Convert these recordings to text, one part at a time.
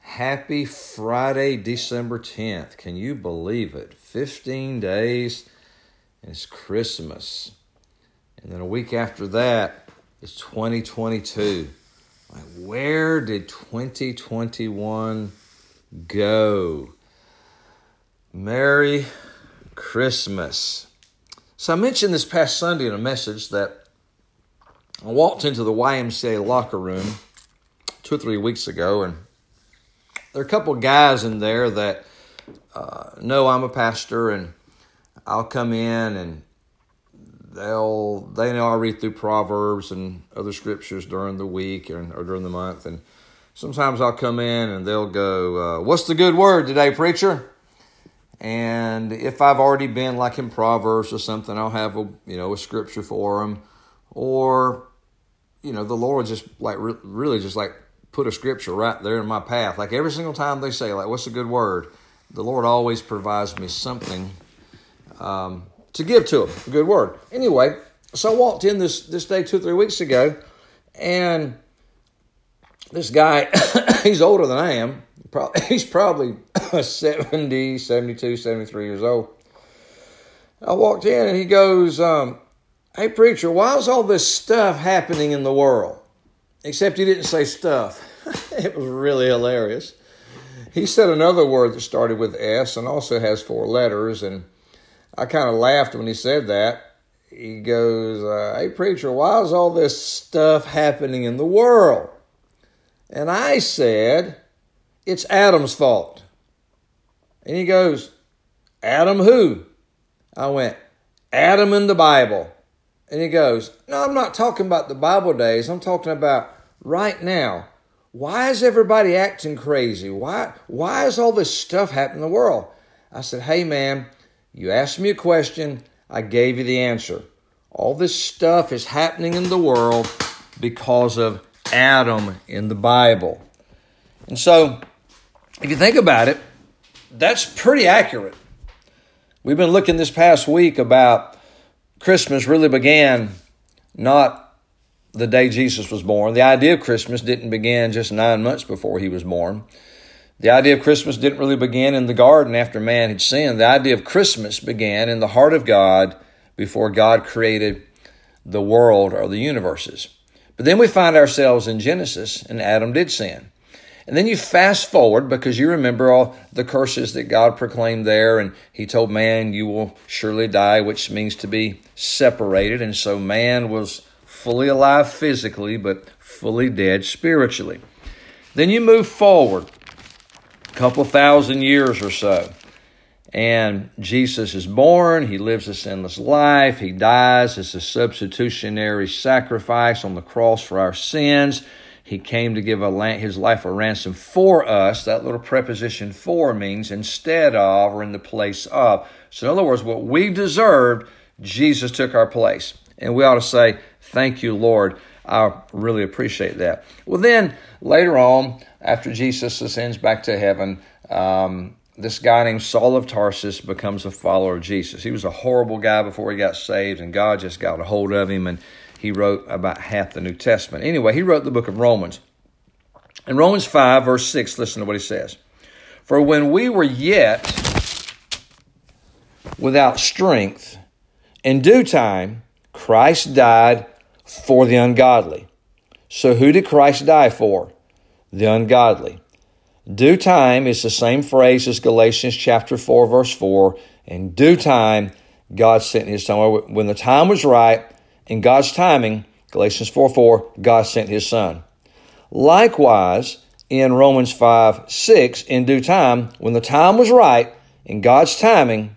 Happy Friday, December 10th. Can you believe it? 15 days is Christmas. And then a week after that is 2022. Like, where did 2021 go? Merry Christmas. So I mentioned this past Sunday in a message that I walked into the YMCA locker room 2 or 3 weeks ago, and there are a couple guys in there that know I'm a pastor, and I'll come in and They know I read through Proverbs and other scriptures during the week or during the month. And sometimes I'll come in and they'll go, what's the good word today, preacher? And if I've already been like in Proverbs or something, I'll have a scripture for them. Or, the Lord just really put a scripture right there in my path. Like every single time they say, what's the good word? The Lord always provides me something to give to them, a good word. Anyway, so I walked in this day 2 or 3 weeks ago, and this guy, he's older than I am. He's probably 70, 72, 73 years old. I walked in, and he goes, hey, preacher, why is all this stuff happening in the world? Except he didn't say stuff. It was really hilarious. He said another word that started with S and also has 4 letters, and I kind of laughed when he said that. He goes, hey, preacher, why is all this stuff happening in the world? And I said, it's Adam's fault. And he goes, Adam who? I went, Adam in the Bible. And he goes, no, I'm not talking about the Bible days. I'm talking about right now. Why is everybody acting crazy? Why is all this stuff happening in the world? I said, hey, man. You asked me a question, I gave you the answer. All this stuff is happening in the world because of Adam in the Bible. And so, if you think about it, that's pretty accurate. We've been looking this past week about Christmas really began not the day Jesus was born. The idea of Christmas didn't begin just 9 months before he was born. The idea of Christmas didn't really begin in the garden after man had sinned. The idea of Christmas began in the heart of God before God created the world or the universes. But then we find ourselves in Genesis, and Adam did sin. And then you fast forward, because you remember all the curses that God proclaimed there, and he told man, you will surely die, which means to be separated. And so man was fully alive physically, but fully dead spiritually. Then you move forward couple thousand years or so, and Jesus is born. He lives a sinless life. He dies as a substitutionary sacrifice on the cross for our sins. He came to give his life a ransom for us. That little preposition for means instead of or in the place of. So in other words, what we deserved, Jesus took our place. And we ought to say, thank you, Lord. I really appreciate that. Well, then later on, after Jesus ascends back to heaven, this guy named Saul of Tarsus becomes a follower of Jesus. He was a horrible guy before he got saved, and God just got a hold of him, and he wrote about half the New Testament. Anyway, he wrote the book of Romans. In Romans 5, verse 6, listen to what he says. For when we were yet without strength, in due time, Christ died for the ungodly. So who did Christ die for? The ungodly. Due time is the same phrase as Galatians chapter 4, verse 4. In due time, God sent his son. When the time was right, in God's timing, Galatians 4:4, God sent his son. Likewise, in Romans 5:6, in due time, when the time was right, in God's timing,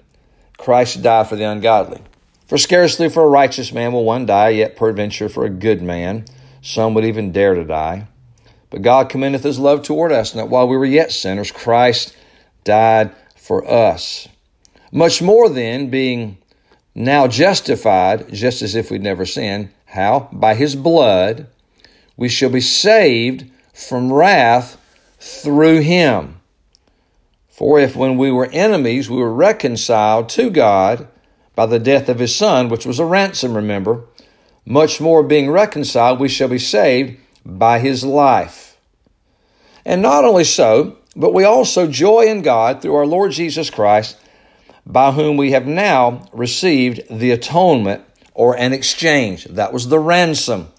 Christ died for the ungodly. For scarcely for a righteous man will one die, yet peradventure for a good man, some would even dare to die. But God commendeth his love toward us, and that while we were yet sinners, Christ died for us. Much more then, being now justified, just as if we'd never sinned, how? By his blood, we shall be saved from wrath through him. For if when we were enemies, we were reconciled to God by the death of his son, which was a ransom, remember, much more being reconciled, we shall be saved by his life. And not only so, but we also joy in God through our Lord Jesus Christ, by whom we have now received the atonement, or an exchange. That was the ransom.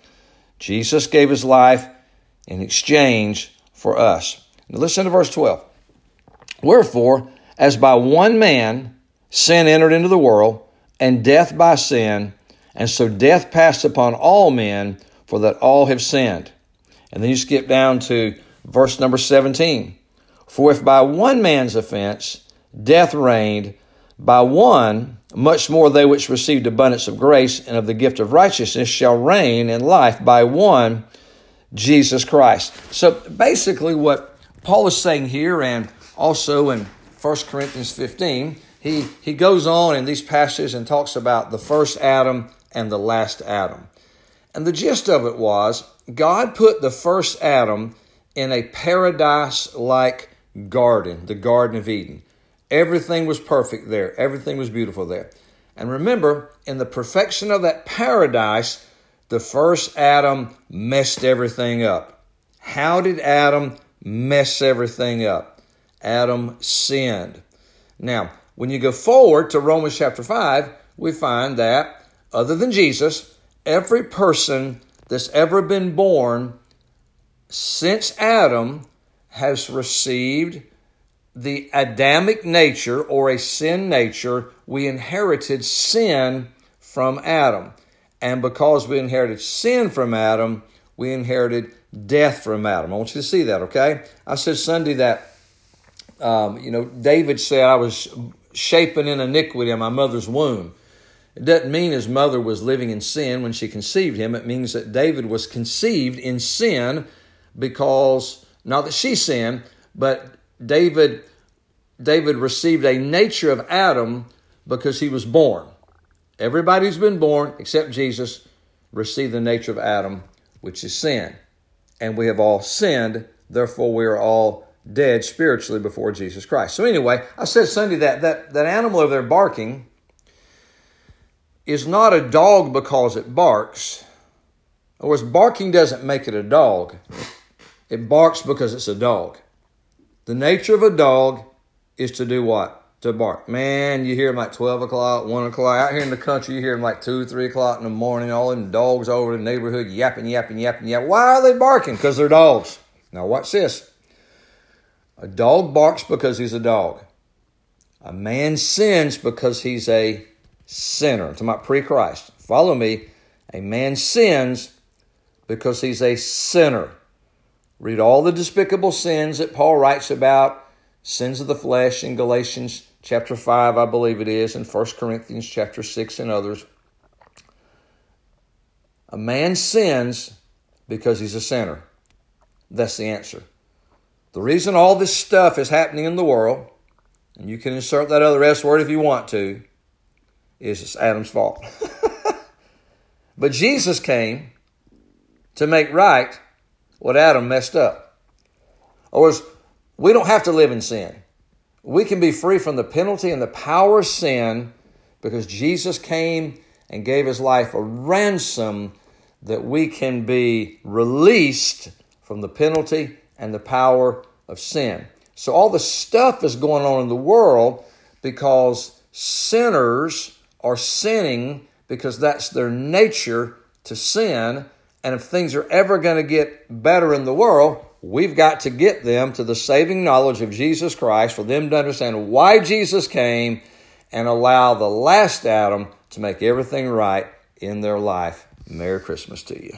Jesus gave his life in exchange for us. Now listen to verse 12. Wherefore, as by one man sin entered into the world, and death by sin, and so death passed upon all men, for that all have sinned. And then you skip down to verse number 17. For if by one man's offense death reigned, by one, much more they which received abundance of grace and of the gift of righteousness shall reign in life by one, Jesus Christ. So basically what Paul is saying here, and also in 1 Corinthians 15, he goes on in these passages and talks about the first Adam and the last Adam. And the gist of it was, God put the first Adam in a paradise-like garden, the Garden of Eden. Everything was perfect there. Everything was beautiful there. And remember, in the perfection of that paradise, the first Adam messed everything up. How did Adam mess everything up? Adam sinned. Now, when you go forward to Romans chapter 5, we find that other than Jesus, every person that's ever been born since Adam has received the Adamic nature, or a sin nature. We inherited sin from Adam. And because we inherited sin from Adam, we inherited death from Adam. I want you to see that, okay? I said Sunday that, David said, I was shapen in iniquity in my mother's womb. It doesn't mean his mother was living in sin when she conceived him. It means that David was conceived in sin because, not that she sinned, but David received a nature of Adam because he was born. Everybody who's been born, except Jesus, received the nature of Adam, which is sin. And we have all sinned, therefore we are all dead spiritually before Jesus Christ. So anyway, I said Sunday that animal over there barking is not a dog because it barks. In other words, barking doesn't make it a dog. It barks because it's a dog. The nature of a dog is to do what? To bark. Man, you hear them like 12 o'clock, 1 o'clock. Out here in the country, you hear them like 2, 3 o'clock in the morning, all them dogs over the neighborhood yapping. Why are they barking? Because they're dogs. Now watch this. A dog barks because he's a dog. A man sins because he's a sinner. I'm talking about pre-Christ. Follow me. A man sins because he's a sinner. Read all the despicable sins that Paul writes about. Sins of the flesh in Galatians chapter 5, I believe it is, and 1 Corinthians chapter 6 and others. A man sins because he's a sinner. That's the answer. The reason all this stuff is happening in the world, and you can insert that other S word if you want to, is it's Adam's fault. But Jesus came to make right what Adam messed up. Or we don't have to live in sin. We can be free from the penalty and the power of sin because Jesus came and gave his life a ransom that we can be released from the penalty and the power of sin. So all the stuff is going on in the world because sinners are sinning because that's their nature to sin. And if things are ever going to get better in the world, we've got to get them to the saving knowledge of Jesus Christ for them to understand why Jesus came and allow the last Adam to make everything right in their life. Merry Christmas to you.